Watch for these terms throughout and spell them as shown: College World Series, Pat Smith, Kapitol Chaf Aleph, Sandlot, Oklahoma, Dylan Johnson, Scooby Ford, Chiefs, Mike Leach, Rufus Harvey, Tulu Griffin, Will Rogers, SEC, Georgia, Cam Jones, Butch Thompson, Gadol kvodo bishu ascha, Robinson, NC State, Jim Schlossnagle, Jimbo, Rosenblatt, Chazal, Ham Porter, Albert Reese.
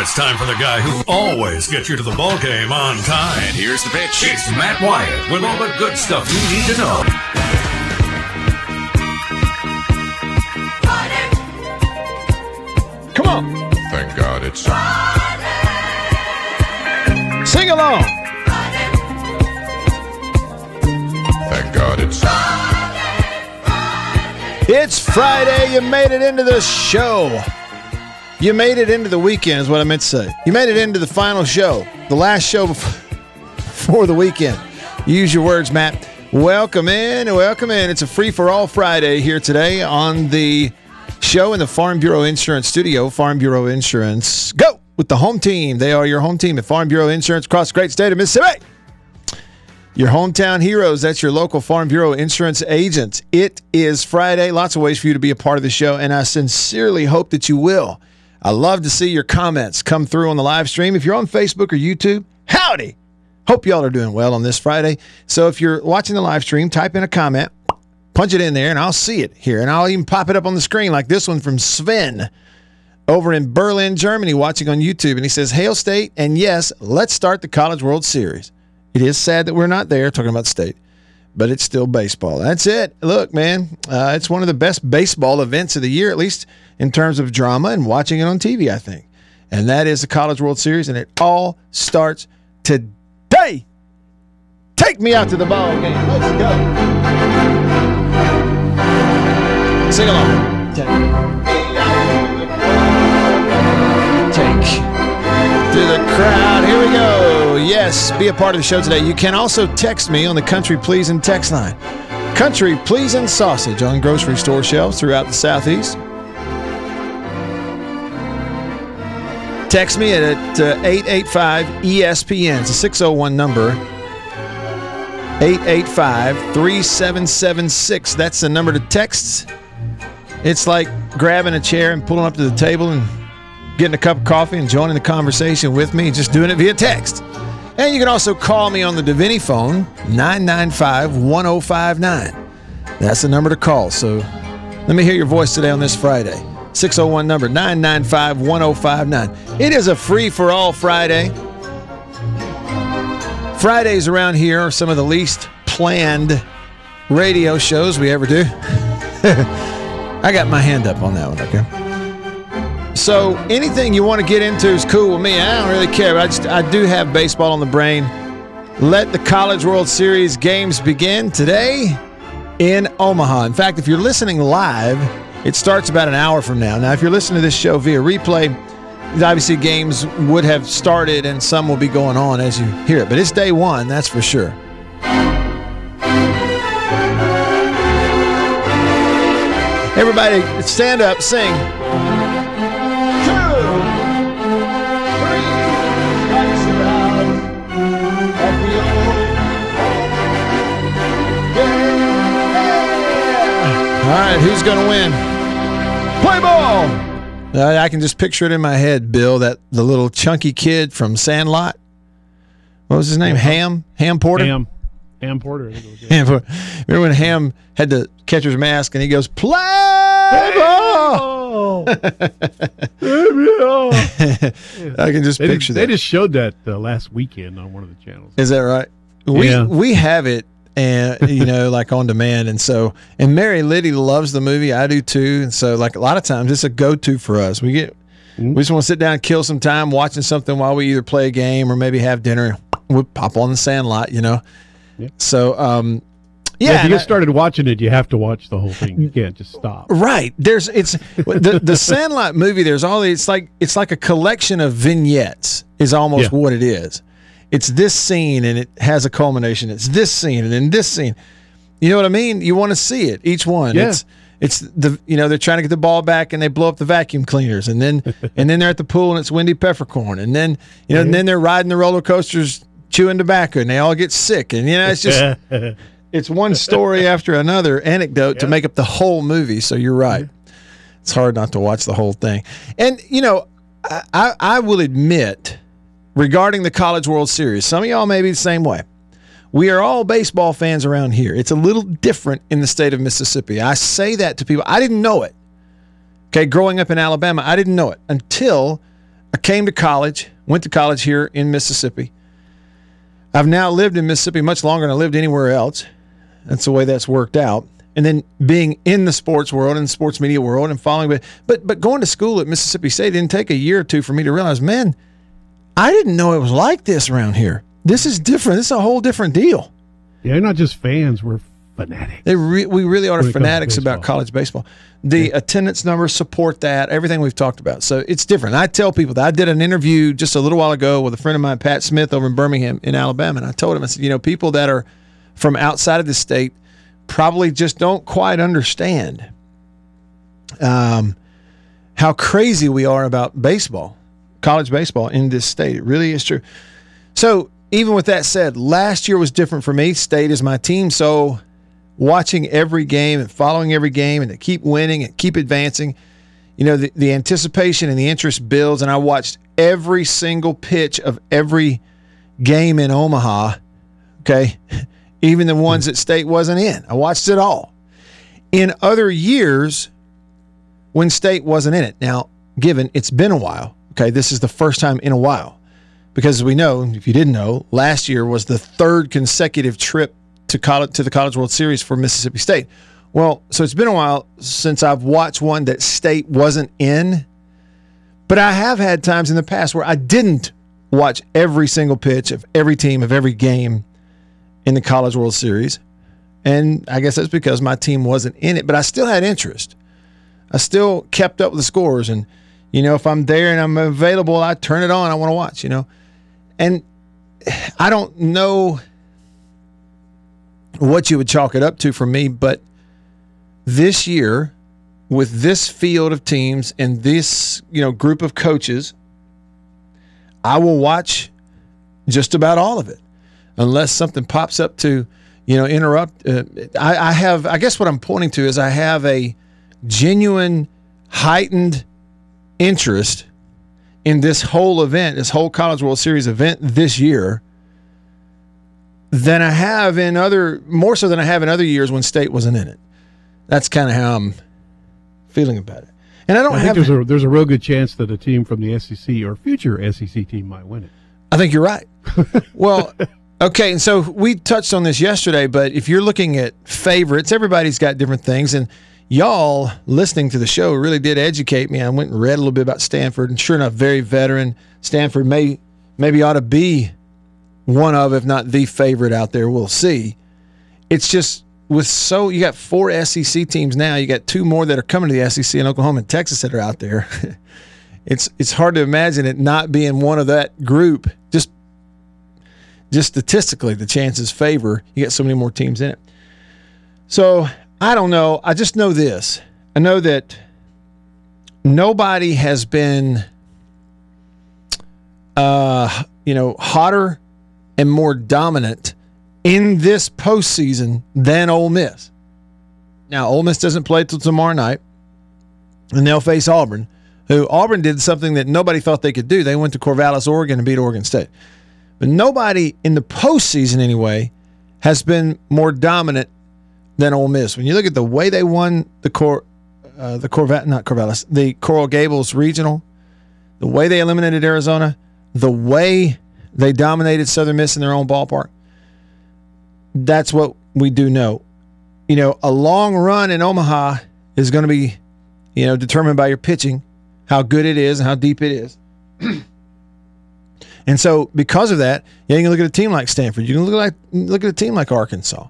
it's time for the guy who always gets you to the ball game on time. And here's the pitch. It's Matt Wyatt with all the good stuff you need to know. Come on. Thank God it's... Sing along. Thank God it's... It's Friday. You made it into the show. You made it into the weekend is what I meant to say. You made it into the final show, the last show before the weekend. Use your words, Matt. Welcome in, welcome in. It's a free-for-all Friday here today on the show in the Farm Bureau Insurance studio. Farm Bureau Insurance, go with the home team. They are your home team at Farm Bureau Insurance across the great state of Mississippi. Your hometown heroes, that's your local Farm Bureau Insurance agents. It is Friday. Lots of ways for you to be a part of the show, and I sincerely hope that you will. I love to see your comments come through on the live stream. If you're on Facebook or YouTube, howdy. Hope y'all are doing well on this Friday. So if you're watching the live stream, type in a comment, punch it in there, and I'll see it here. And I'll even pop it up on the screen like this one from Sven over in Berlin, Germany, watching on YouTube. And he says, Hail State, and yes, let's start the College World Series. It is sad that we're not there, talking about State, but it's still baseball. That's it. Look, man, it's one of the best baseball events of the year, at least in terms of drama and watching it on TV, I think. And that is the College World Series, and it all starts today. Take me out to the ball game. Let's go. Sing along. Take to the crowd. Here we go. Yes, be a part of the show today. You can also text me on the Country Pleasin' text line. Country Pleasin' sausage on grocery store shelves throughout the Southeast. Text me at 885-ESPN. It's a 601 number. 885-3776. That's the number to text. It's like grabbing a chair and pulling up to the table and getting a cup of coffee and joining the conversation with me, just doing it via text. And you can also call me on the Divinity phone, 995-1059. That's the number to call. So let me hear your voice today on this Friday. 601 number, 995-1059. It is a free-for-all Friday. Fridays around here are some of the least planned radio shows we ever do. I got my hand up on that one, okay? So anything you want to get into is cool with me. I don't really care. I do have baseball on the brain. Let the College World Series games begin today in Omaha. In fact, if you're listening live, it starts about an hour from now. Now, if you're listening to this show via replay, obviously games would have started and some will be going on as you hear it. But it's day one, that's for sure. Everybody stand up, sing. All right, who's going to win? Play ball! I can just picture it in my head, Bill, the little chunky kid from Sandlot. What was his name? Ham? Ham Porter? Ham Porter. Ham Porter. Remember when Ham had the catcher's mask and he goes, play ball! I can just picture that. They just showed that last weekend on one of the channels. Is that right? We have it. And, you know, like on demand. And so, and Mary Liddy loves the movie. I do too. And so, like, a lot of times it's a go-to for us. We just want to sit down and kill some time watching something while we either play a game or maybe have dinner. We'll pop on the Sandlot, you know? Yeah. So, if you get started watching it, you have to watch the whole thing. You can't just stop. Right. The Sandlot movie, there's all these, it's like a collection of vignettes is almost what it is. It's this scene, and it has a culmination. It's this scene, and then this scene. You know what I mean? You want to see it, each one. Yeah. It's the, you know, they're trying to get the ball back, and they blow up the vacuum cleaners, and then they're at the pool, and it's Wendy Peppercorn, and then and then they're riding the roller coasters, chewing tobacco, and they all get sick, and it's just it's one story after another anecdote to make up the whole movie. So you're right. It's hard not to watch the whole thing, and you know, I will admit. Regarding the College World Series, some of y'all may be the same way. We are all baseball fans around here. It's a little different in the state of Mississippi. I say that to people. I didn't know it. Okay, growing up in Alabama, I didn't know it until I came to college, went to college here in Mississippi. I've now lived in Mississippi much longer than I lived anywhere else. That's the way that's worked out. And then being in the sports world and sports media world and following, but going to school at Mississippi State didn't take a year or two for me to realize, man, I didn't know it was like this around here. This is different. This is a whole different deal. Yeah, you're not just fans. We're fanatics. We really are fanatics about college baseball. The attendance numbers support that, everything we've talked about. So it's different. I tell people that. I did an interview just a little while ago with a friend of mine, Pat Smith, over in Birmingham in Alabama, and I told him, I said, you know, people that are from outside of the state probably just don't quite understand how crazy we are about baseball, college baseball in this state. It really is true. So even with that said, last year was different for me. State is my team, so watching every game and following every game and to keep winning and keep advancing, you know, the anticipation and the interest builds, and I watched every single pitch of every game in Omaha, okay, even the ones that State wasn't in. I watched it all. In other years, when State wasn't in it, now, given it's been a while, okay, this is the first time in a while. Because as we know, if you didn't know, last year was the third consecutive trip to the College World Series for Mississippi State. Well, so it's been a while since I've watched one that State wasn't in. But I have had times in the past where I didn't watch every single pitch of every team, of every game in the College World Series. And I guess that's because my team wasn't in it. But I still had interest. I still kept up with the scores. And, you know, if I'm there and I'm available, I turn it on. I want to watch, you know. And I don't know what you would chalk it up to for me, but this year, with this field of teams and this, you know, group of coaches, I will watch just about all of it, unless something pops up to, you know, interrupt. I guess what I'm pointing to is I have a genuine, heightened interest in this whole event, this whole College World Series event this year, than I have in other, more so than I have in other years when State wasn't in it. That's kind of how I'm feeling about it. And I don't I think there's a real good chance that a team from the SEC or future SEC team might win it. I think you're right. Well, okay, and so we touched on this yesterday, but if you're looking at favorites, everybody's got different things, and y'all listening to the show really did educate me. I went and read a little bit about Stanford, and sure enough, very veteran. Stanford maybe ought to be one of, if not the favorite out there. We'll see. It's just you got 4 SEC teams now. You got 2 more that are coming to the SEC in Oklahoma and Texas that are out there. It's hard to imagine it not being one of that group. Just statistically, the chances favor. You got so many more teams in it. So I don't know. I just know this. I know that nobody has been, hotter and more dominant in this postseason than Ole Miss. Now, Ole Miss doesn't play till tomorrow night, and they'll face Auburn, who Auburn did something that nobody thought they could do. They went to Corvallis, Oregon, and beat Oregon State. But nobody in the postseason, anyway, has been more dominant than Ole Miss. When you look at the way they won the Coral Gables Regional, the way they eliminated Arizona, the way they dominated Southern Miss in their own ballpark, that's what we do know. You know, a long run in Omaha is going to be, you know, determined by your pitching, how good it is and how deep it is. And so because of that, you can look at a team like Stanford. You can look at a team like Arkansas.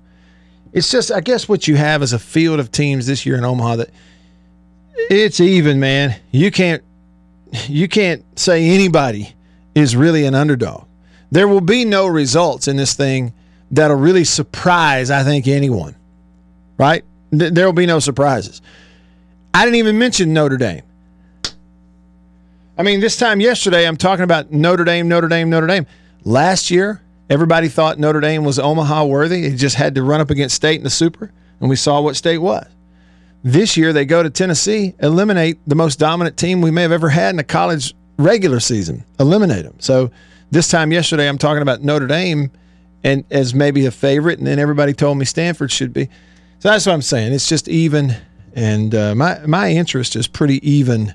It's just, I guess, what you have is a field of teams this year in Omaha that it's even, man. You can't say anybody is really an underdog. There will be no results in this thing that'll really surprise, I think, anyone, right? There will be no surprises. I didn't even mention Notre Dame. I mean, this time yesterday, I'm talking about Notre Dame. Last year, everybody thought Notre Dame was Omaha worthy. They just had to run up against State in the Super, and we saw what State was. This year, they go to Tennessee, eliminate the most dominant team we may have ever had in a college regular season. Eliminate them. So this time yesterday, I'm talking about Notre Dame and as maybe a favorite, and then everybody told me Stanford should be. So that's what I'm saying. It's just even, and my interest is pretty even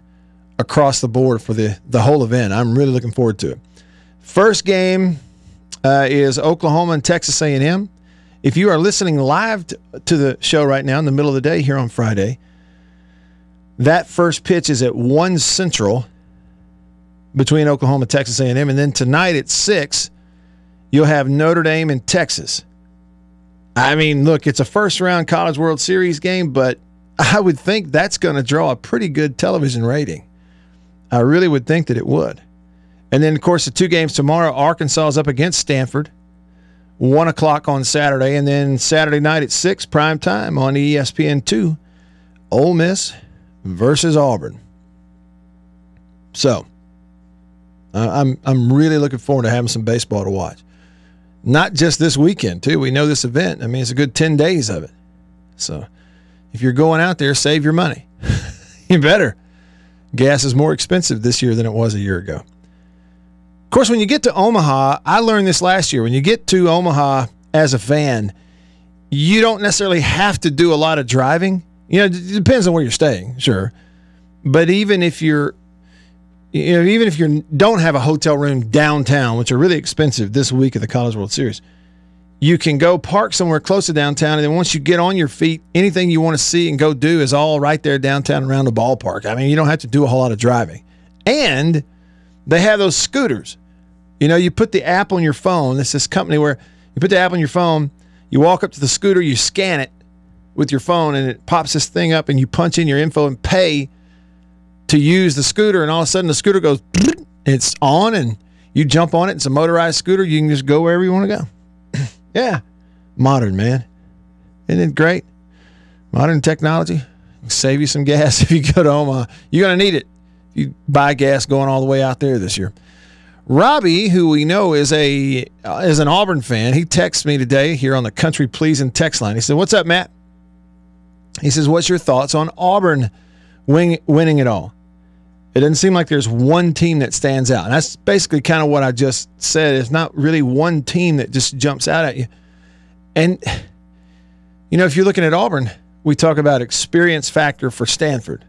across the board for the whole event. I'm really looking forward to it. First game is Oklahoma and Texas A&M. If you are listening live to the show right now in the middle of the day here on Friday, that first pitch is at 1 Central between Oklahoma and Texas A&M. And then tonight at 6, you'll have Notre Dame and Texas. I mean, look, it's a first-round College World Series game, but I would think that's going to draw a pretty good television rating. I really would think that it would. And then, of course, the two games tomorrow, Arkansas is up against Stanford, 1 o'clock on Saturday, and then Saturday night at 6, prime time on ESPN2, Ole Miss versus Auburn. So, I'm really looking forward to having some baseball to watch. Not just this weekend, too. We know this event. I mean, it's a good 10 days of it. So, if you're going out there, save your money. You better. Gas is more expensive this year than it was a year ago. Of course, when you get to Omaha, I learned this last year. When you get to Omaha as a fan, you don't necessarily have to do a lot of driving. You know, it depends on where you're staying, sure. But even if you're, you know, even if you don't have a hotel room downtown, which are really expensive this week at the College World Series, you can go park somewhere close to downtown, and then once you get on your feet, anything you want to see and go do is all right there downtown around the ballpark. I mean, you don't have to do a whole lot of driving. And they have those scooters. You know, you put the app on your phone. It's this company where you put the app on your phone, you walk up to the scooter, you scan it with your phone, and it pops this thing up, and you punch in your info and pay to use the scooter, and all of a sudden the scooter goes, it's on, and you jump on it. It's a motorized scooter. You can just go wherever you want to go. Yeah, modern, man. Isn't it great? Modern technology. It'll save you some gas if you go to Omaha. You're going to need it. You buy gas going all the way out there this year. Robbie, who we know is an Auburn fan, he texts me today here on the Country Pleasing text line. He said, "What's up, Matt?" He says, "What's your thoughts on Auburn winning it all? It doesn't seem like there's one team that stands out." And that's basically kind of what I just said. It's not really one team that just jumps out at you. And, you know, if you're looking at Auburn, we talk about experience factor for Stanford.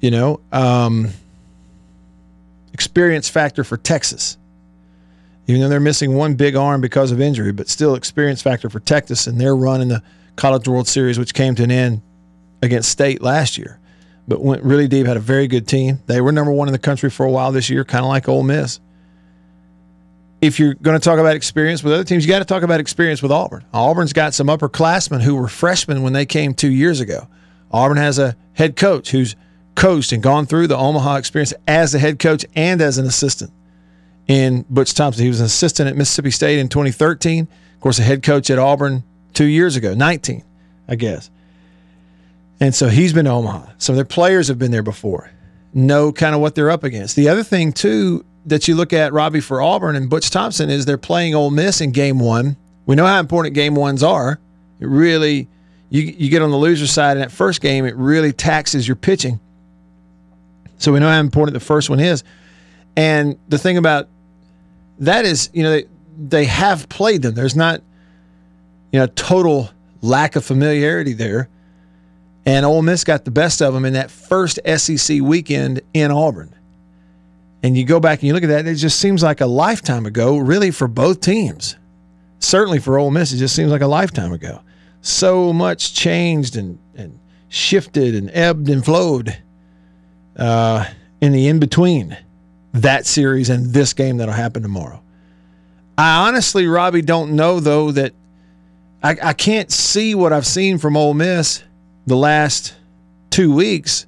You know, experience factor for Texas. Even though they're missing one big arm because of injury, but still experience factor for Texas and their run in the College World Series, which came to an end against State last year. But went really deep, had a very good team. They were number 1 in the country for a while this year, kind of like Ole Miss. If you're going to talk about experience with other teams, you got to talk about experience with Auburn. Auburn's got some upperclassmen who were freshmen when they came 2 years ago. Auburn has a head coach who's coached and gone through the Omaha experience as the head coach and as an assistant in Butch Thompson. He was an assistant at Mississippi State in 2013. Of course, a head coach at Auburn 2 years ago, 19, I guess. And so he's been to Omaha. Some of their players have been there before, know kind of what they're up against. The other thing, too, that you look at, Robbie, for Auburn and Butch Thompson is they're playing Ole Miss in Game 1. We know how important Game 1s are. It really, you get on the loser side in that first game, it really taxes your pitching. So we know how important the first one is. And the thing about that is, you know, they have played them. There's not, you know, total lack of familiarity there. And Ole Miss got the best of them in that first SEC weekend in Auburn. And you go back and you look at that, and it just seems like a lifetime ago, really, for both teams. Certainly for Ole Miss, it just seems like a lifetime ago. So much changed and shifted and ebbed and flowed in the in-between that series and this game that'll happen tomorrow. I honestly, Robbie, don't know, though, that I can't see what I've seen from Ole Miss the last 2 weeks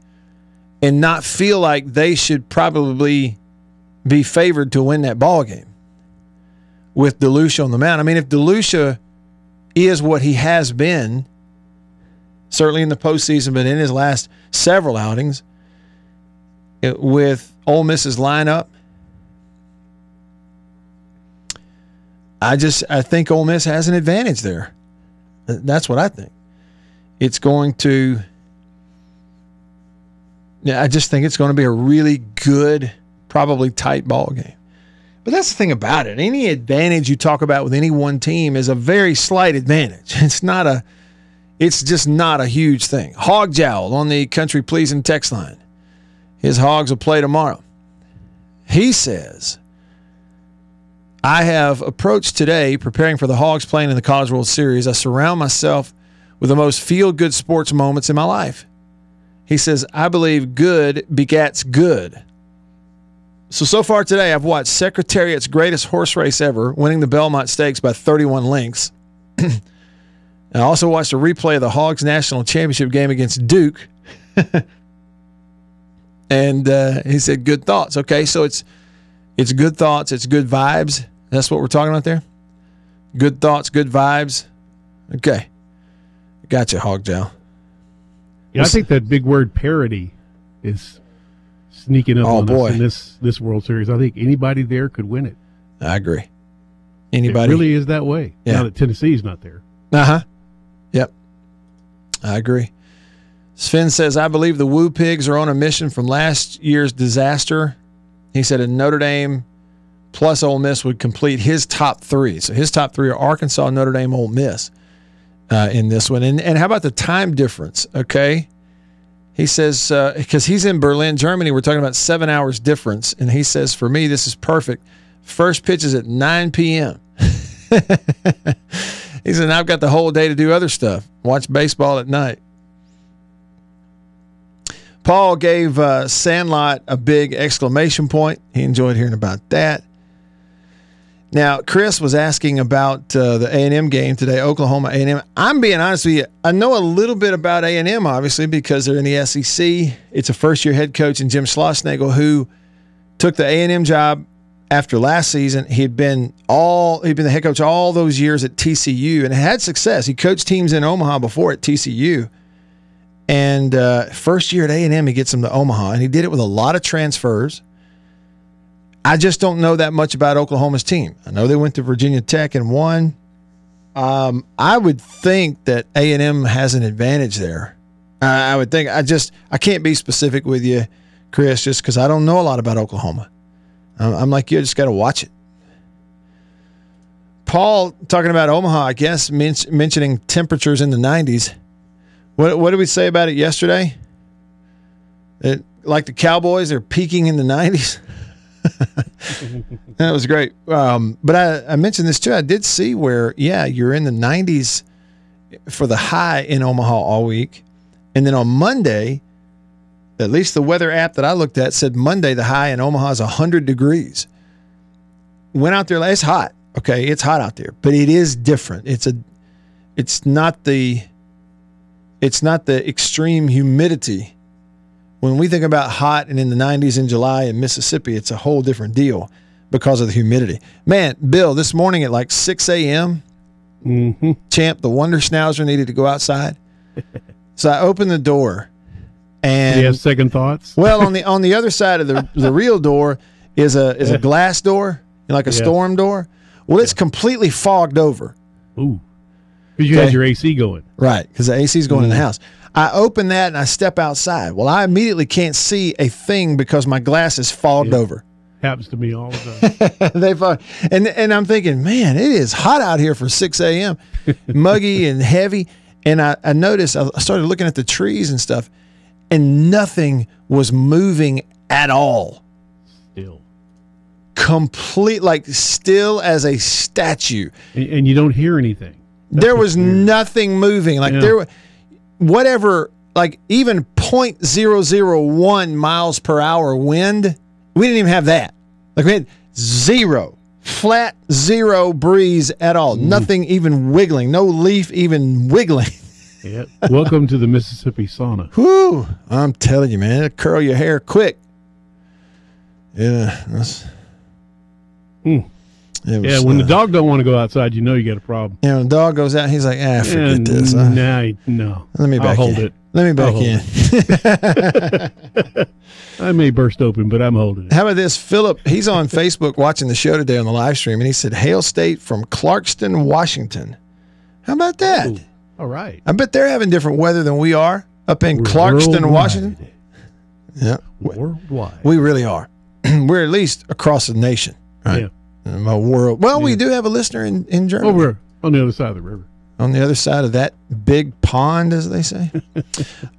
and not feel like they should probably be favored to win that ball game with DeLucia on the mound. I mean, if DeLucia is what he has been, certainly in the postseason, but in his last several outings, with Ole Miss's lineup, I think Ole Miss has an advantage there. That's what I think. I just think it's going to be a really good, probably tight ball game. But that's the thing about it. Any advantage you talk about with any one team is a very slight advantage. It's just not a huge thing. Hogjowl on the Country Pleasing text line. His Hogs will play tomorrow. He says, I have approached today preparing for the Hogs playing in the College World Series. I surround myself with the most feel-good sports moments in my life. He says, I believe good begats good. So far today, I've watched Secretariat's greatest horse race ever, winning the Belmont Stakes by 31 lengths. I also watched a replay of the Hogs National Championship game against Duke. And he said, good thoughts. Okay, so it's good thoughts, it's good vibes. That's what we're talking about there? Good thoughts, good vibes. Okay. Gotcha, Hogjow. Yeah, I think that big word parody is sneaking up us in this World Series. I think anybody there could win it. I agree. Anybody. It really is that way. Yeah. Now that Tennessee's not there. Uh-huh. Yep. I agree. Sven says, I believe the Woo Pigs are on a mission from last year's disaster. He said, and Notre Dame plus Ole Miss would complete his top three. So his top three are Arkansas, Notre Dame, Ole Miss in this one. And how about the time difference, okay? He says, because he's in Berlin, Germany. We're talking about 7 hours difference. And he says, for me, this is perfect. First pitch is at 9 p.m. He said, I've got the whole day to do other stuff. Watch baseball at night. Paul gave Sandlot a big exclamation point. He enjoyed hearing about that. Now, Chris was asking about the A&M game today, Oklahoma A&M. I'm being honest with you. I know a little bit about A&M, obviously, because they're in the SEC. It's a first-year head coach in Jim Schlossnagle who took the A&M job after last season. He'd been the head coach all those years at TCU and had success. He coached teams in Omaha before at TCU. And first year at A&M, he gets them to Omaha, and he did it with a lot of transfers. I just don't know that much about Oklahoma's team. I know they went to Virginia Tech and won. I would think that A&M has an advantage there. I would think. I can't be specific with you, Chris, just because I don't know a lot about Oklahoma. I'm like you. I just got to watch it. Paul, talking about Omaha, I guess, mentioning temperatures in the 90s. What did we say about it yesterday? It, like the Cowboys are peaking in the 90s. That was great. But I mentioned this too. I did see where, you're in the 90s for the high in Omaha all week. And then on Monday, at least the weather app that I looked at said Monday the high in Omaha is 100 degrees. Went out there, it's hot. Okay, it's hot out there. But it is different. It's not the extreme humidity. When we think about hot and in the 90s in July in Mississippi, it's a whole different deal because of the humidity. Man, Bill, this morning at like 6 a.m., Champ, the Wonder Schnauzer, needed to go outside. So I opened the door. And, do you have second thoughts? Well, on the other side of the real door is a glass door, like a storm door. Well, it's completely fogged over. Ooh. Because you had your AC going. Right, because the AC's going in the house. I open that and I step outside. Well, I immediately can't see a thing because my glass is fogged over. Happens to me all the time. And I'm thinking, man, it is hot out here for 6 a.m., muggy and heavy. And I noticed, I started looking at the trees and stuff, and nothing was moving at all. Still. Complete, like still as a statue. And you don't hear anything. There was nothing moving. Even 0.001 miles per hour wind, we didn't even have that. Like we had flat zero breeze at all. Nothing even wiggling. No leaf even wiggling. Yeah. Welcome to the Mississippi sauna. Whoo. I'm telling you, man, it'll curl your hair quick. Yeah. When the dog don't want to go outside, you know you got a problem. Yeah, when the dog goes out, he's like, forget this. No. Let me back in. I may burst open, but I'm holding it. How about this? Philip, he's on Facebook watching the show today on the live stream, and he said, Hail State from Clarkston, Washington. How about that? Ooh, all right. I bet they're having different weather than we are up in Clarkston, Washington. Yeah. Worldwide. We really are. We're at least across the nation. Right? Yeah. My world. Well, we do have a listener in Germany. Oh, we're on the other side of the river. On the other side of that big pond, as they say.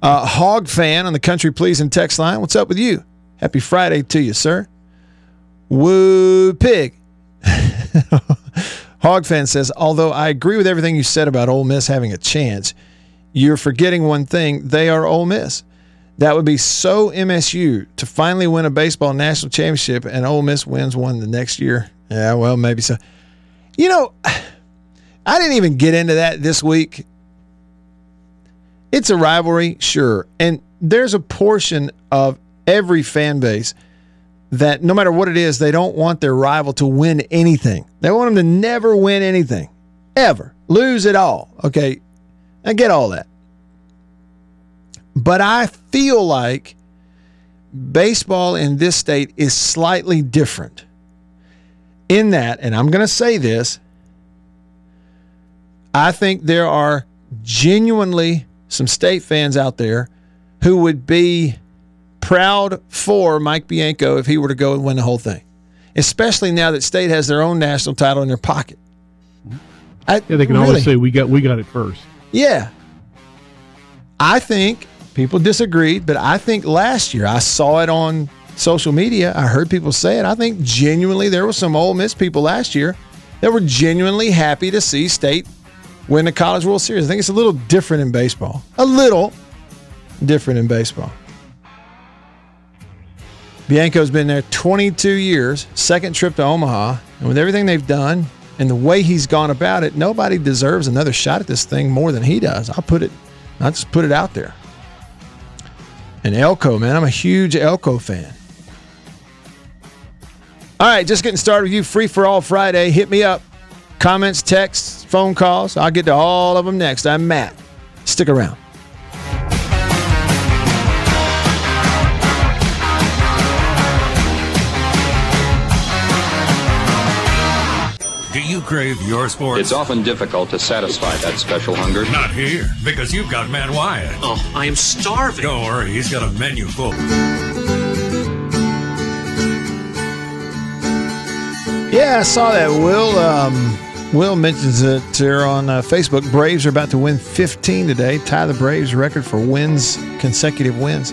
Hog fan on the Country Pleasing text line. What's up with you? Happy Friday to you, sir. Woo pig. Hogfan says, although I agree with everything you said about Ole Miss having a chance, you're forgetting one thing. They are Ole Miss. That would be so MSU to finally win a baseball national championship and Ole Miss wins one the next year. Yeah, well, maybe so. You know, I didn't even get into that this week. It's a rivalry, sure. And there's a portion of every fan base that no matter what it is, they don't want their rival to win anything. They want them to never win anything, ever. Lose it all, okay? I get all that. But I feel like baseball in this state is slightly different in that, and I'm going to say this, I think there are genuinely some state fans out there who would be proud for Mike Bianco if he were to go and win the whole thing, especially now that state has their own national title in their pocket. Yeah, they can always say, we got it first. Yeah. I think people disagreed, but I think last year I saw it on social media. I heard people say it. I think genuinely there were some Ole Miss people last year that were genuinely happy to see state win the College World Series. I think it's a little different in baseball. A little different in baseball. Bianco's been there 22 years, second trip to Omaha, and with everything they've done and the way he's gone about it, nobody deserves another shot at this thing more than he does. I just put it out there. And Elko, man, I'm a huge Elko fan. All right, just getting started with you. Free for all Friday. Hit me up. Comments, texts, phone calls. I'll get to all of them next. I'm Matt. Stick around. Do you crave your sports? It's often difficult to satisfy that special hunger. Not here, because you've got Matt Wyatt. Oh, I am starving. Don't worry, he's got a menu full. Yeah, I saw that, Will. Will mentions it here on Facebook. Braves are about to win 15 today. Tie the Braves record for consecutive wins.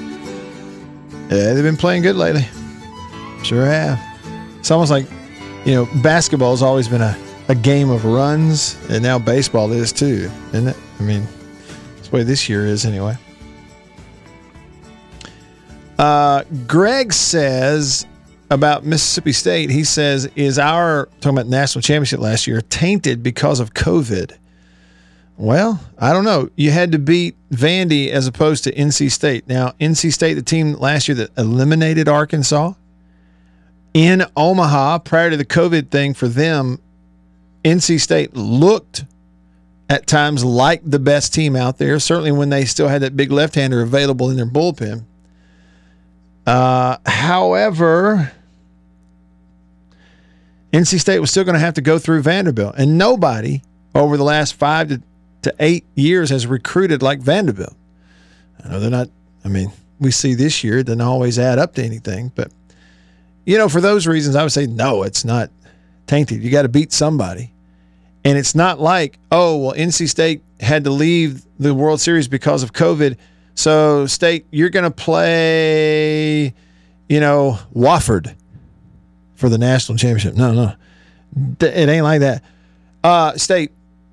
Yeah, they've been playing good lately. Sure have. It's almost like, you know, basketball's always been a game of runs, and now baseball is too, isn't it? I mean, that's the way this year is anyway. Greg says about Mississippi State, he says, is our, talking about national championship last year, tainted because of COVID? Well, I don't know. You had to beat Vandy as opposed to NC State. Now, NC State, the team last year that eliminated Arkansas, in Omaha, prior to the COVID thing for them, NC State looked at times like the best team out there, certainly when they still had that big left-hander available in their bullpen. However, NC State was still going to have to go through Vanderbilt, and nobody over the last 5 to 8 years has recruited like Vanderbilt. I know they're not, I mean, we see this year, it doesn't always add up to anything, but you know, for those reasons, I would say, no, it's not tainted. You got to beat somebody. And it's not like, oh, well, NC State had to leave the World Series because of COVID. So, State, you're going to play, you know, Wofford for the national championship. No. It ain't like that. State,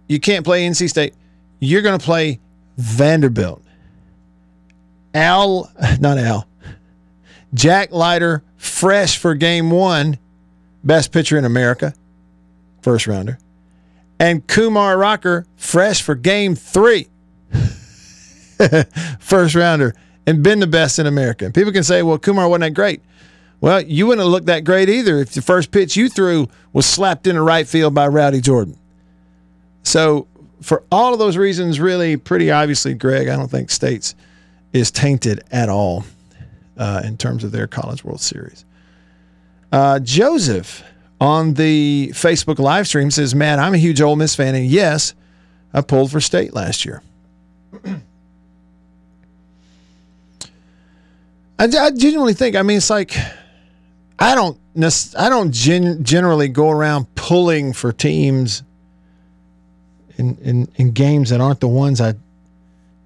you can't play NC State. You're going to play Vanderbilt. Jack Leiter, fresh for game one, best pitcher in America, first rounder. And Kumar Rocker, fresh for game three, first rounder, and been the best in America. And people can say, well, Kumar wasn't that great. Well, you wouldn't have looked that great either if the first pitch you threw was slapped into right field by Rowdy Jordan. So for all of those reasons, really pretty obviously, Greg, I don't think State's is tainted at all. In terms of their College World Series. Joseph on the Facebook live stream says, Matt, I'm a huge Ole Miss fan, and yes, I pulled for State last year. I genuinely think, I mean, it's like, I don't generally go around pulling for teams in games that aren't the ones I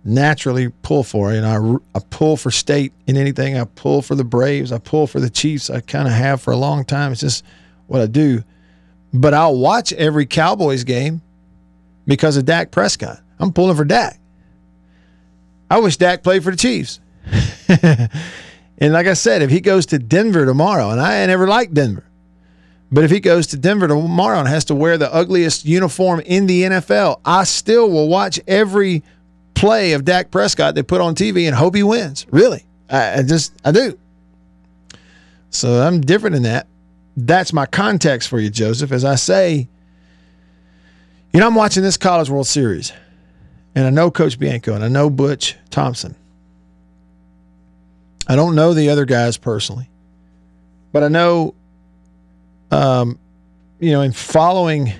naturally pull for. You know, I pull for state in anything. I pull for the Braves. I pull for the Chiefs. I kind of have for a long time. It's just what I do. But I'll watch every Cowboys game because of Dak Prescott. I'm pulling for Dak. I wish Dak played for the Chiefs. And like I said, if he goes to Denver tomorrow, and I ain't ever liked Denver, but if he goes to Denver tomorrow and has to wear the ugliest uniform in the NFL, I still will watch every play of Dak Prescott they put on TV and hope he wins. Really. I do. So I'm different in that. That's my context for you, Joseph. As I say, you know, I'm watching this College World Series, and I know Coach Bianco, and I know Butch Thompson. I don't know the other guys personally, but I know, in following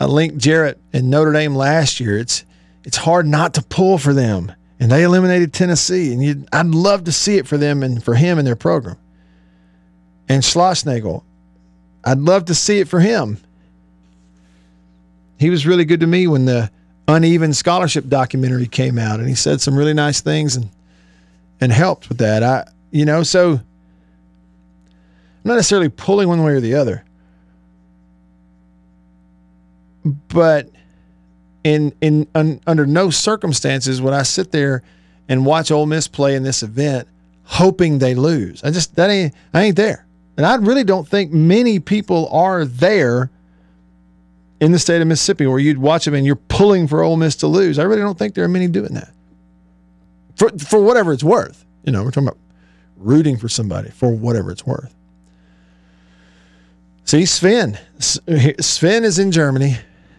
Link Jarrett and Notre Dame last year, it's hard not to pull for them, and they eliminated Tennessee, and I'd love to see it for them and for him and their program. And Schlossnagle, I'd love to see it for him. He was really good to me when the Uneven Scholarship documentary came out, and he said some really nice things and helped with that. So I'm not necessarily pulling one way or the other. But under no circumstances would I sit there and watch Ole Miss play in this event hoping they lose. I ain't there. And I really don't think many people are there in the state of Mississippi where you'd watch them and you're pulling for Ole Miss to lose. I really don't think there are many doing that. For whatever it's worth. You know, we're talking about rooting for somebody for whatever it's worth. See, Sven is in Germany.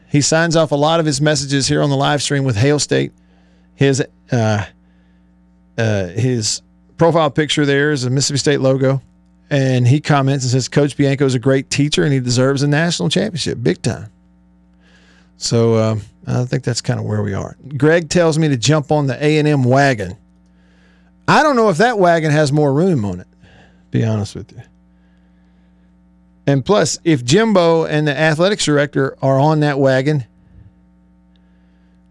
He signs off a lot of his messages here on the live stream with Hail State. His profile picture there is a Mississippi State logo, and he comments and says, Coach Bianco is a great teacher and he deserves a national championship, big time. So I think that's kind of where we are. Greg tells me to jump on the A&M wagon. I don't know if that wagon has more room on it, to be honest with you. And plus, if Jimbo and the athletics director are on that wagon,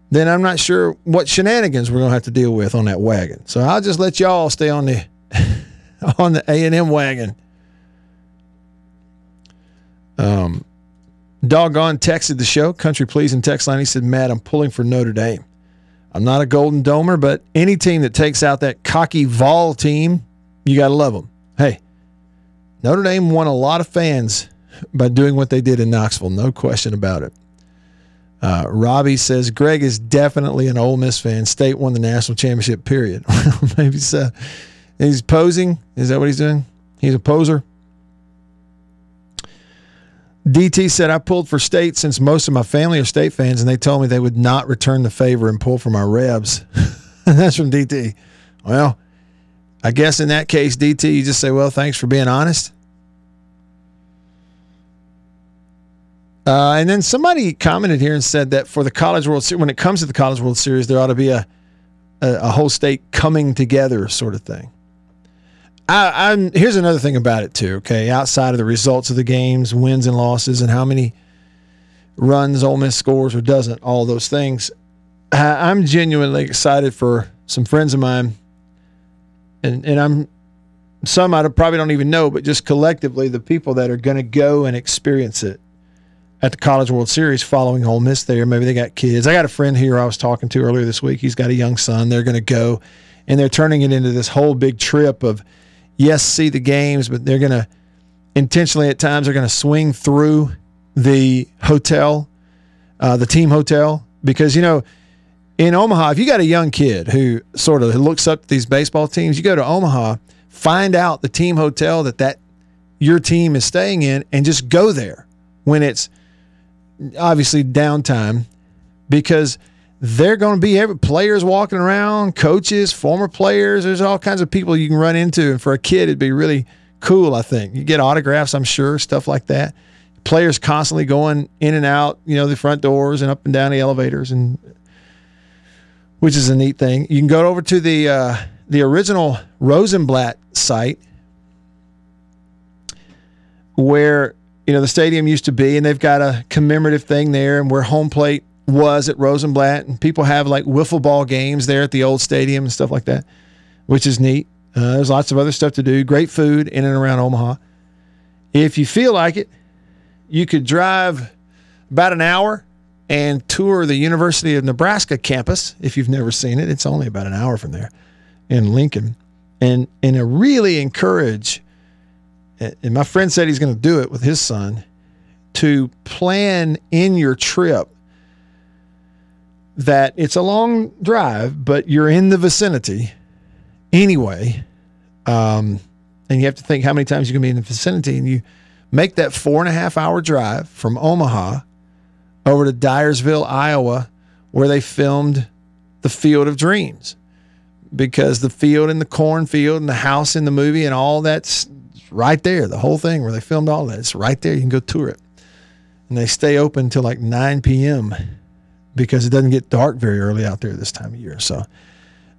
then I'm not sure what shenanigans we're going to have to deal with on that wagon. So I'll just let y'all stay on the A&M wagon. Doggone texted the show, Country Please and text line. He said, Matt, I'm pulling for Notre Dame. I'm not a Golden Domer, but any team that takes out that cocky Vol team, you got to love them. Hey, Notre Dame won a lot of fans by doing what they did in Knoxville. No question about it. Robbie says, Greg is definitely an Ole Miss fan. State won the national championship, period. Maybe so. He's posing. Is that what he's doing? He's a poser. DT said, I pulled for State since most of my family are State fans, and they told me they would not return the favor and pull for my Rebs. That's from DT. Well, I guess in that case, DT, you just say, well, thanks for being honest. And then somebody commented here and said that for the College World Series, when it comes to the College World Series, there ought to be a whole state coming together sort of thing. Here's another thing about it too, okay? Outside of the results of the games, wins and losses, and how many runs Ole Miss scores or doesn't, all those things, I'm genuinely excited for some friends of mine, and I'm some I probably don't even know, but just collectively the people that are going to go and experience it at the College World Series following Ole Miss there. Maybe they got kids. I got a friend here I was talking to earlier this week. He's got a young son. They're going to go, and they're turning it into this whole big trip of, yes, see the games, but they're going to intentionally at times they're going to swing through the hotel, the team hotel, because, you know, in Omaha, if you got a young kid who sort of looks up to these baseball teams, you go to Omaha, find out the team hotel that your team is staying in, and just go there when it's obviously downtime, because they're going to be players walking around, coaches, former players. There's all kinds of people you can run into. And for a kid, it'd be really cool, I think. You get autographs, I'm sure, stuff like that. Players constantly going in and out, you know, the front doors and up and down the elevators, and which is a neat thing. You can go over to the original Rosenblatt site where, you know, the stadium used to be, and they've got a commemorative thing there, and where home plate was at Rosenblatt, and people have like wiffle ball games there at the old stadium and stuff like that, which is neat. There's lots of other stuff to do. Great food in and around Omaha. If you feel like it, you could drive about an hour and tour the University of Nebraska campus. If you've never seen it, it's only about an hour from there in Lincoln. And I really encourage, and my friend said he's going to do it with his son, to plan in your trip that it's a long drive, but you're in the vicinity anyway. And you have to think how many times you're going to be in the vicinity. And you make that 4.5-hour drive from Omaha over to Dyersville, Iowa, where they filmed The Field of Dreams. Because the field and the cornfield and the house in the movie and all that's right there. The whole thing where they filmed all that, it's right there. You can go tour it. And they stay open until like 9 p.m. because it doesn't get dark very early out there this time of year. So,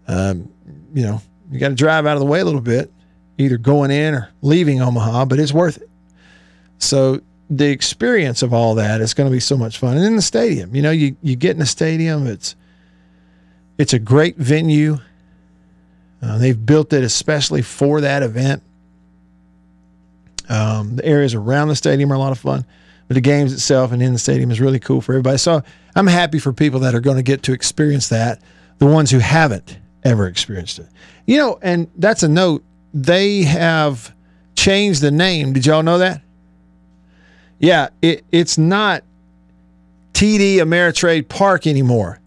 you know, you got to drive out of the way a little bit, either going in or leaving Omaha, but it's worth it. So the experience of all that is going to be so much fun. And in the stadium, you know, you get in the stadium, it's a great venue. They've built it especially for that event. The areas around the stadium are a lot of fun, but the games itself and in the stadium is really cool for everybody. So I'm happy for people that are going to get to experience that, the ones who haven't ever experienced it. You know, and that's a note. They have changed the name. Did y'all know that? Yeah, it's not TD Ameritrade Park anymore.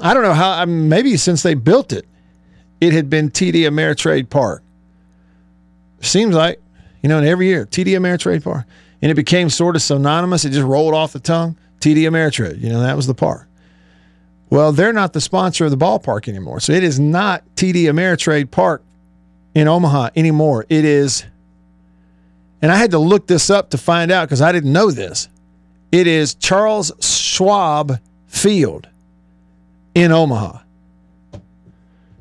I don't know how, maybe since they built it, it had been TD Ameritrade Park. Seems like, you know, and every year, TD Ameritrade Park. And it became sort of synonymous. It just rolled off the tongue. TD Ameritrade, you know, that was the park. Well, they're not the sponsor of the ballpark anymore. So it is not TD Ameritrade Park in Omaha anymore. It is, and I had to look this up to find out because I didn't know this. It is Charles Schwab Field in Omaha.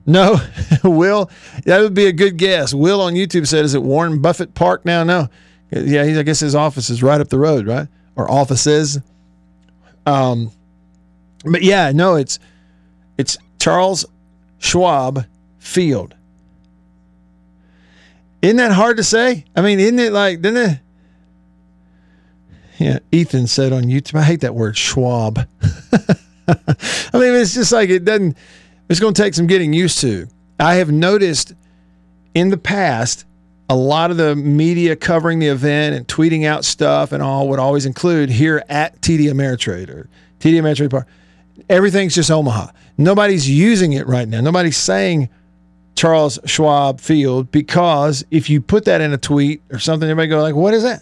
No, Will, that would be a good guess. Will on YouTube said, is it Warren Buffett Park now? No. Yeah, I guess his office is right up the road, right? Or offices. But yeah, no, it's Charles Schwab Field. Isn't that hard to say? I mean, isn't it like, didn't it? Yeah, Ethan said on YouTube, I hate that word Schwab. I mean, it's just like it doesn't, it's going to take some getting used to. I have noticed in the past, a lot of the media covering the event and tweeting out stuff and all would always include here at TD Ameritrade or TD Ameritrade Park. Everything's just Omaha. Nobody's using it right now. Nobody's saying Charles Schwab Field because if you put that in a tweet or something, everybody go like, what is that?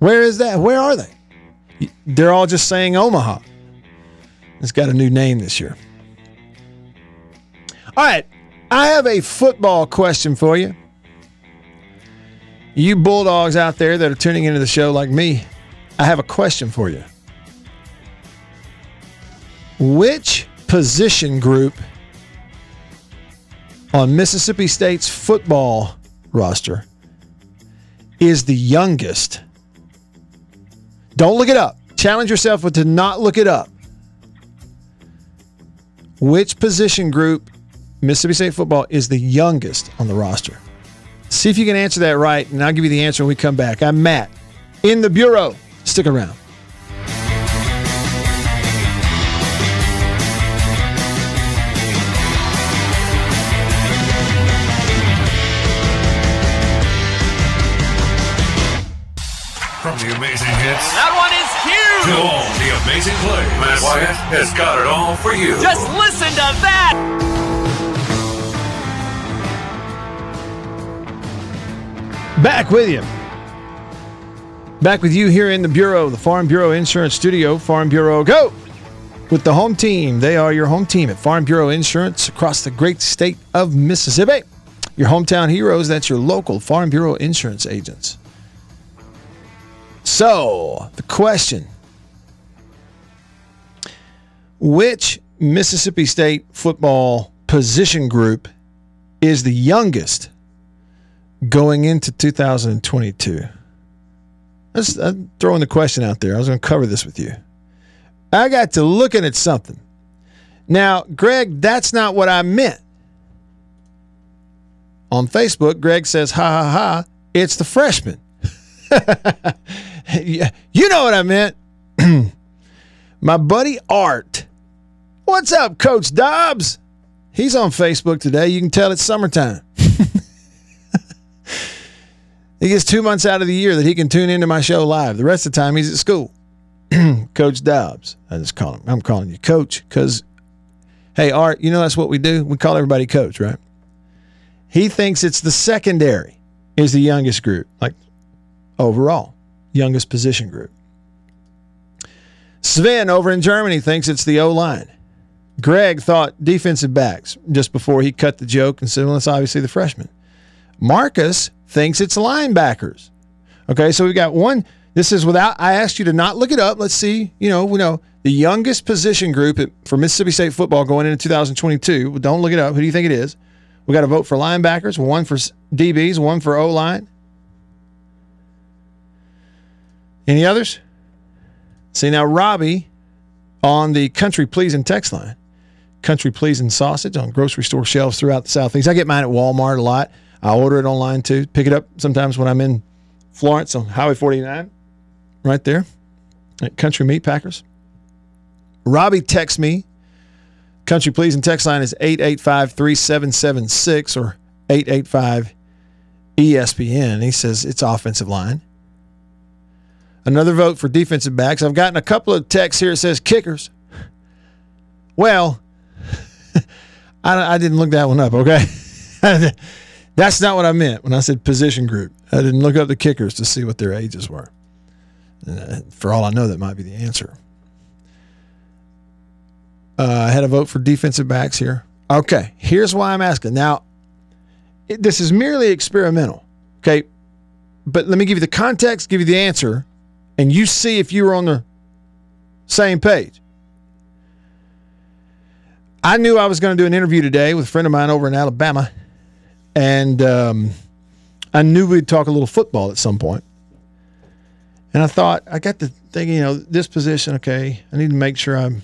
Where is that? Where are they? They're all just saying Omaha. It's got a new name this year. All right, I have a football question for you. You Bulldogs out there that are tuning into the show like me, I have a question for you. Which position group on Mississippi State's football roster is the youngest? Don't look it up. Challenge yourself to not look it up. Which position group, Mississippi State football, is the youngest on the roster? See if you can answer that right, and I'll give you the answer when we come back. I'm Matt in the Bureau. Stick around. From the amazing hits. That one is huge! To all the amazing plays. Matt Wyatt has got it all for you. Just listen to that! Back with you. Back with you here in the Bureau, the Farm Bureau Insurance Studio. Farm Bureau, go! With the home team. They are your home team at Farm Bureau Insurance across the great state of Mississippi. Your hometown heroes, that's your local Farm Bureau Insurance agents. So, the question, which Mississippi State football position group is the youngest going into 2022? I'm throwing the question out there. I was going to cover this with you. I got to looking at something. Now, Greg, that's not what I meant. On Facebook, Greg says, ha, ha, ha, it's the freshman. You know what I meant. My buddy Art. What's up, Coach Dobbs? He's on Facebook today. You can tell it's summertime. He gets 2 months out of the year that he can tune into my show live. The rest of the time, he's at school. Coach Dobbs. I just call him. I'm calling you Coach because, hey, Art, you know that's what we do? We call everybody Coach, right? He thinks it's the secondary is the youngest group, like overall, youngest position group. Sven over in Germany thinks it's the O-line. Greg thought defensive backs just before he cut the joke and said, well, it's obviously the freshman. Marcus thinks it's linebackers. Okay, so we've got one. This is without, I asked you to not look it up. Let's see. You know, we know the youngest position group for Mississippi State football going into 2022. Don't look it up. Who do you think it is? We got a vote for linebackers, one for DBs, one for O-line. Any others? See, now Robbie on the Country Pleasing text line. Country Pleasing sausage on grocery store shelves throughout the Southeast. I get mine at Walmart a lot. I order it online too. Pick it up sometimes when I'm in Florence on Highway 49. Right there at Country Meat Packers. Robbie texts me. Country Pleasing text line is 885-3776 or 885-ESPN. He says it's offensive line. Another vote for defensive backs. I've gotten a couple of texts here that says kickers. Well, I didn't look that one up, okay? That's not what I meant when I said position group. I didn't look up the kickers to see what their ages were. For all I know, that might be the answer. I had a vote for defensive backs here. Okay, here's why I'm asking. Now, this is merely experimental, okay? But let me give you the context, give you the answer, and you see if you were on the same page. I knew I was going to do an interview today with a friend of mine over in Alabama, and I knew we'd talk a little football at some point. And I thought, I got to thinking, you know, this position, okay, I need to make sure I'm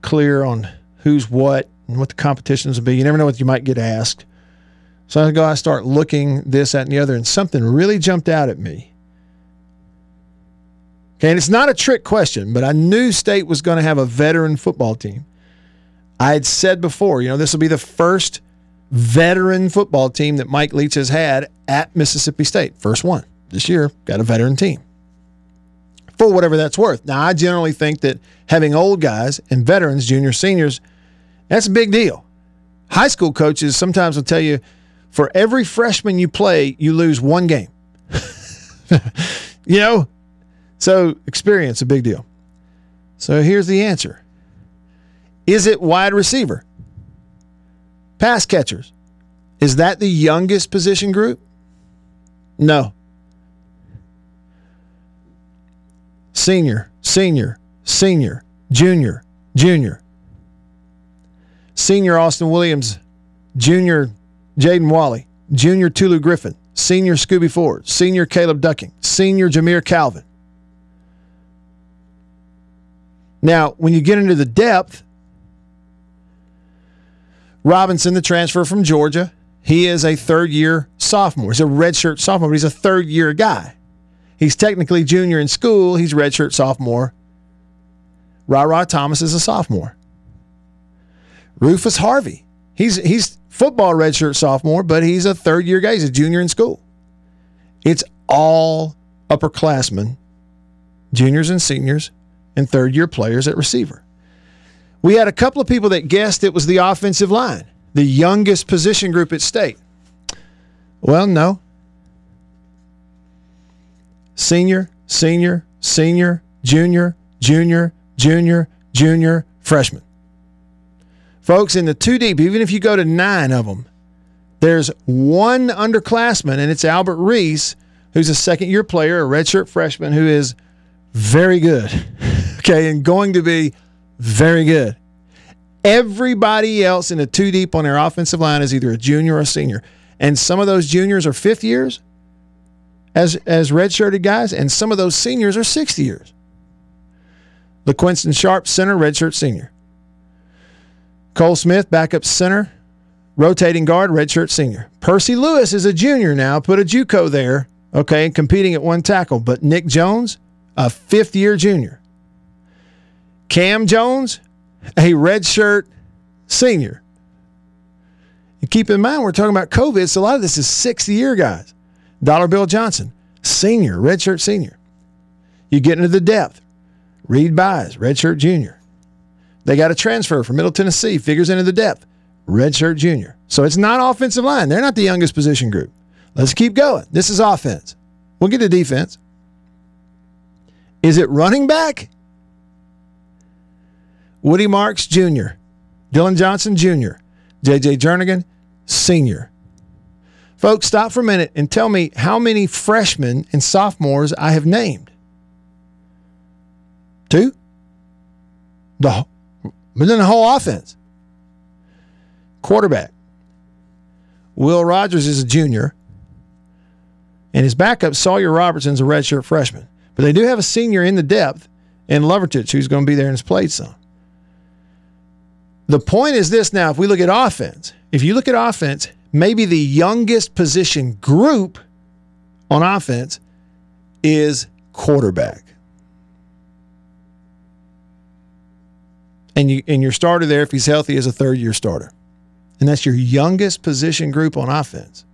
clear on who's what and what the competitions will be. You never know what you might get asked. So I start looking this, that, and the other, and something really jumped out at me. Okay, and it's not a trick question, but I knew State was going to have a veteran football team. I had said before, you know, this will be the first veteran football team that Mike Leach has had at Mississippi State. First one this year, got a veteran team. For whatever that's worth. Now, I generally think that having old guys and veterans, juniors, seniors, that's a big deal. High school coaches sometimes will tell you, for every freshman you play, you lose one game. You know? So, experience, a big deal. So, here's the answer. Is it wide receiver? Pass catchers? Is that the youngest position group? No. Senior, senior, senior, junior, junior. Senior Austin Williams, junior Jaden Wally, junior Tulu Griffin, senior Scooby Ford, senior Caleb Ducking, senior Jameer Calvin. Now, when you get into the depth, Robinson, the transfer from Georgia, he is a third-year sophomore. He's a redshirt sophomore, but he's a third-year guy. He's technically junior in school. He's redshirt sophomore. Ra-Ra Thomas is a sophomore. Rufus Harvey. He's football redshirt sophomore, but he's a third-year guy. He's a junior in school. It's all upperclassmen, juniors and seniors, and third-year players at receiver. We had a couple of people that guessed it was the offensive line, the youngest position group at State. Well, no. Senior, senior, senior, junior, junior, junior, junior, freshman. Folks, in the two deep, even if you go to 9 of them, there's one underclassman, and it's Albert Reese, who's a second-year player, a redshirt freshman, who is very good, okay, and going to be very good. Everybody else in the two deep on their offensive line is either a junior or a senior, and some of those juniors are fifth years, as redshirted guys, and some of those seniors are 6 years. LaQuinston Sharp, center, redshirt senior. Cole Smith, backup center, rotating guard, redshirt senior. Percy Lewis is a junior now, put a JUCO there, okay, and competing at one tackle. But Nick Jones, a fifth-year junior. Cam Jones, a redshirt senior. And keep in mind, we're talking about COVID, so a lot of this is sixth-year guys. Dollar Bill Johnson, senior, redshirt senior. You get into the depth. Reed Byes, redshirt junior. They got a transfer from Middle Tennessee, figures into the depth, redshirt junior. So it's not offensive line. They're not the youngest position group. Let's keep going. This is offense. We'll get to defense. Is it running back? Woody Marks, Jr., Dylan Johnson, Jr., J.J. Jernigan, Sr. Folks, stop for a minute and tell me how many freshmen and sophomores I have named. 2? Then the whole offense. Quarterback. Will Rogers is a junior. And his backup, Sawyer Robertson's a redshirt freshman. But they do have a senior in the depth in Lovertich, who's going to be there and has played some. The point is this now, if we look at offense, maybe the youngest position group on offense is quarterback. And your starter there, if he's healthy, is a third-year starter. And that's your youngest position group on offense.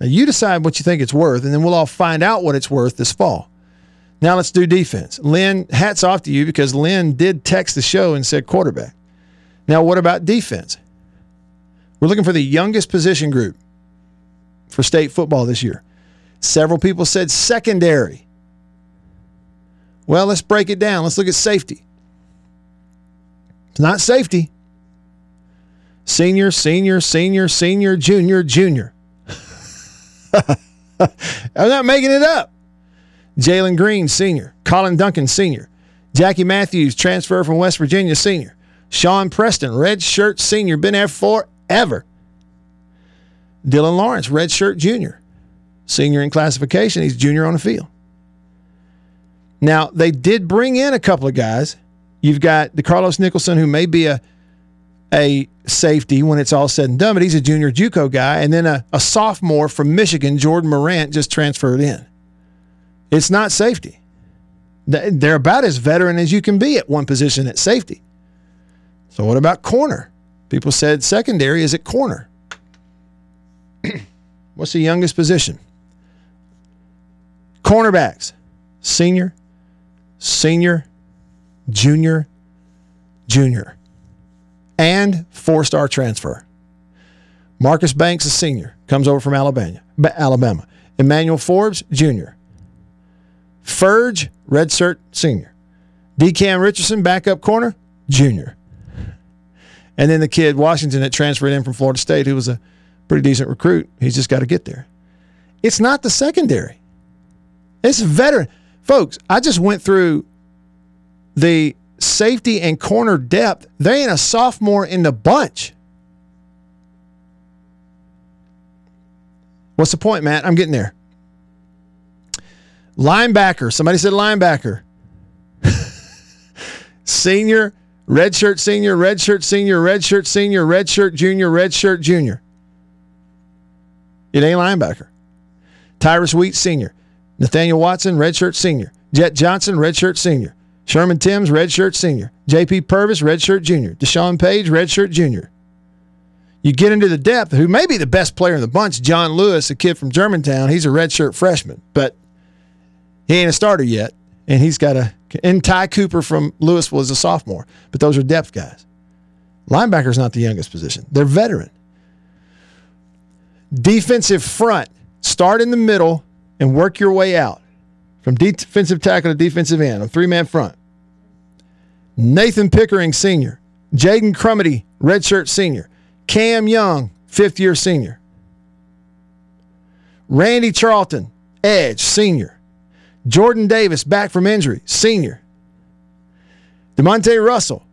Now, you decide what you think it's worth, and then we'll all find out what it's worth this fall. Now let's do defense. Lynn, hats off to you because Lynn did text the show and said quarterback. Now, what about defense? We're looking for the youngest position group for state football this year. Several people said secondary. Well, let's break it down. Let's look at safety. It's not safety. Senior, senior, senior, senior, junior, junior. I'm not making it up. Jalen Green, senior. Colin Duncan, senior. Jackie Matthews, transfer from West Virginia, senior. Sean Preston, redshirt senior, been there forever. Dylan Lawrence, redshirt junior. Senior in classification, he's junior on the field. Now, they did bring in a couple of guys. You've got DeCarlos Nicholson, who may be a safety when it's all said and done, but he's a junior JUCO guy, and then a sophomore from Michigan, Jordan Morant, just transferred in. It's not safety. They're about as veteran as you can be at one position at safety. So what about corner? People said secondary is at corner. What's the youngest position? Cornerbacks. Senior, senior, junior, junior, and four-star transfer. Marcus Banks, a senior, comes over from Alabama. Emmanuel Forbes, junior. Furge, redshirt senior. DeCam Richardson, backup corner, junior. And then the kid, Washington, that transferred in from Florida State, who was a pretty decent recruit. He's just got to get there. It's not the secondary. It's veteran. Folks, I just went through the safety and corner depth. There ain't a sophomore in the bunch. What's the point, Matt? I'm getting there. Linebacker. Somebody said linebacker. Senior. Redshirt senior, redshirt senior, redshirt senior, redshirt junior, redshirt junior. It ain't linebacker. Tyrus Wheat, senior. Nathaniel Watson, redshirt senior. Jet Johnson, redshirt senior. Sherman Timms, redshirt senior. J.P. Purvis, redshirt junior. Deshaun Page, redshirt junior. You get into the depth, who may be the best player in the bunch, John Lewis, a kid from Germantown. He's a redshirt freshman, but he ain't a starter yet. And he's got and Ty Cooper from Louisville is a sophomore. But those are depth guys. Linebacker's not the youngest position. They're veteran. Defensive front. Start in the middle and work your way out. From defensive tackle to defensive end. A three-man front. Nathan Pickering, senior. Jaden Crumity, redshirt senior. Cam Young, fifth-year senior. Randy Charlton, edge, senior. Jordan Davis, back from injury, senior. DeMonte Russell,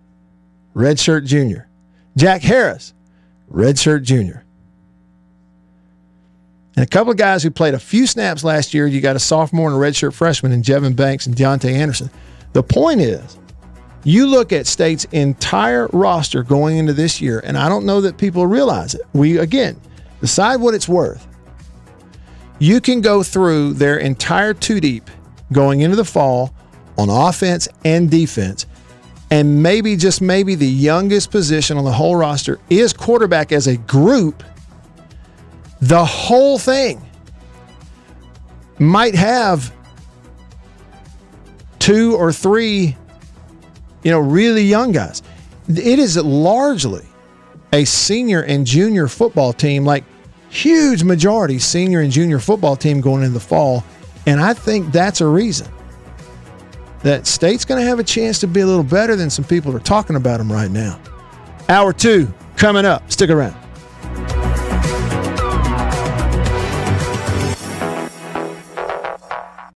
redshirt junior. Jack Harris, redshirt junior. And a couple of guys who played a few snaps last year, you got a sophomore and a redshirt freshman in Jevin Banks and Deontay Anderson. The point is, You look at State's entire roster going into this year, and I don't know that people realize it. We, again, decide what it's worth. You can go through their entire two-deep going into the fall on offense and defense, and maybe, just maybe, the youngest position on the whole roster is quarterback as a group. The whole thing might have two or three, really young guys. It is largely a senior and junior football team, like huge majority senior and junior football team going into the fall. And I think that's a reason that State's going to have a chance to be a little better than some people are talking about them right now. Hour 2 coming up. Stick around.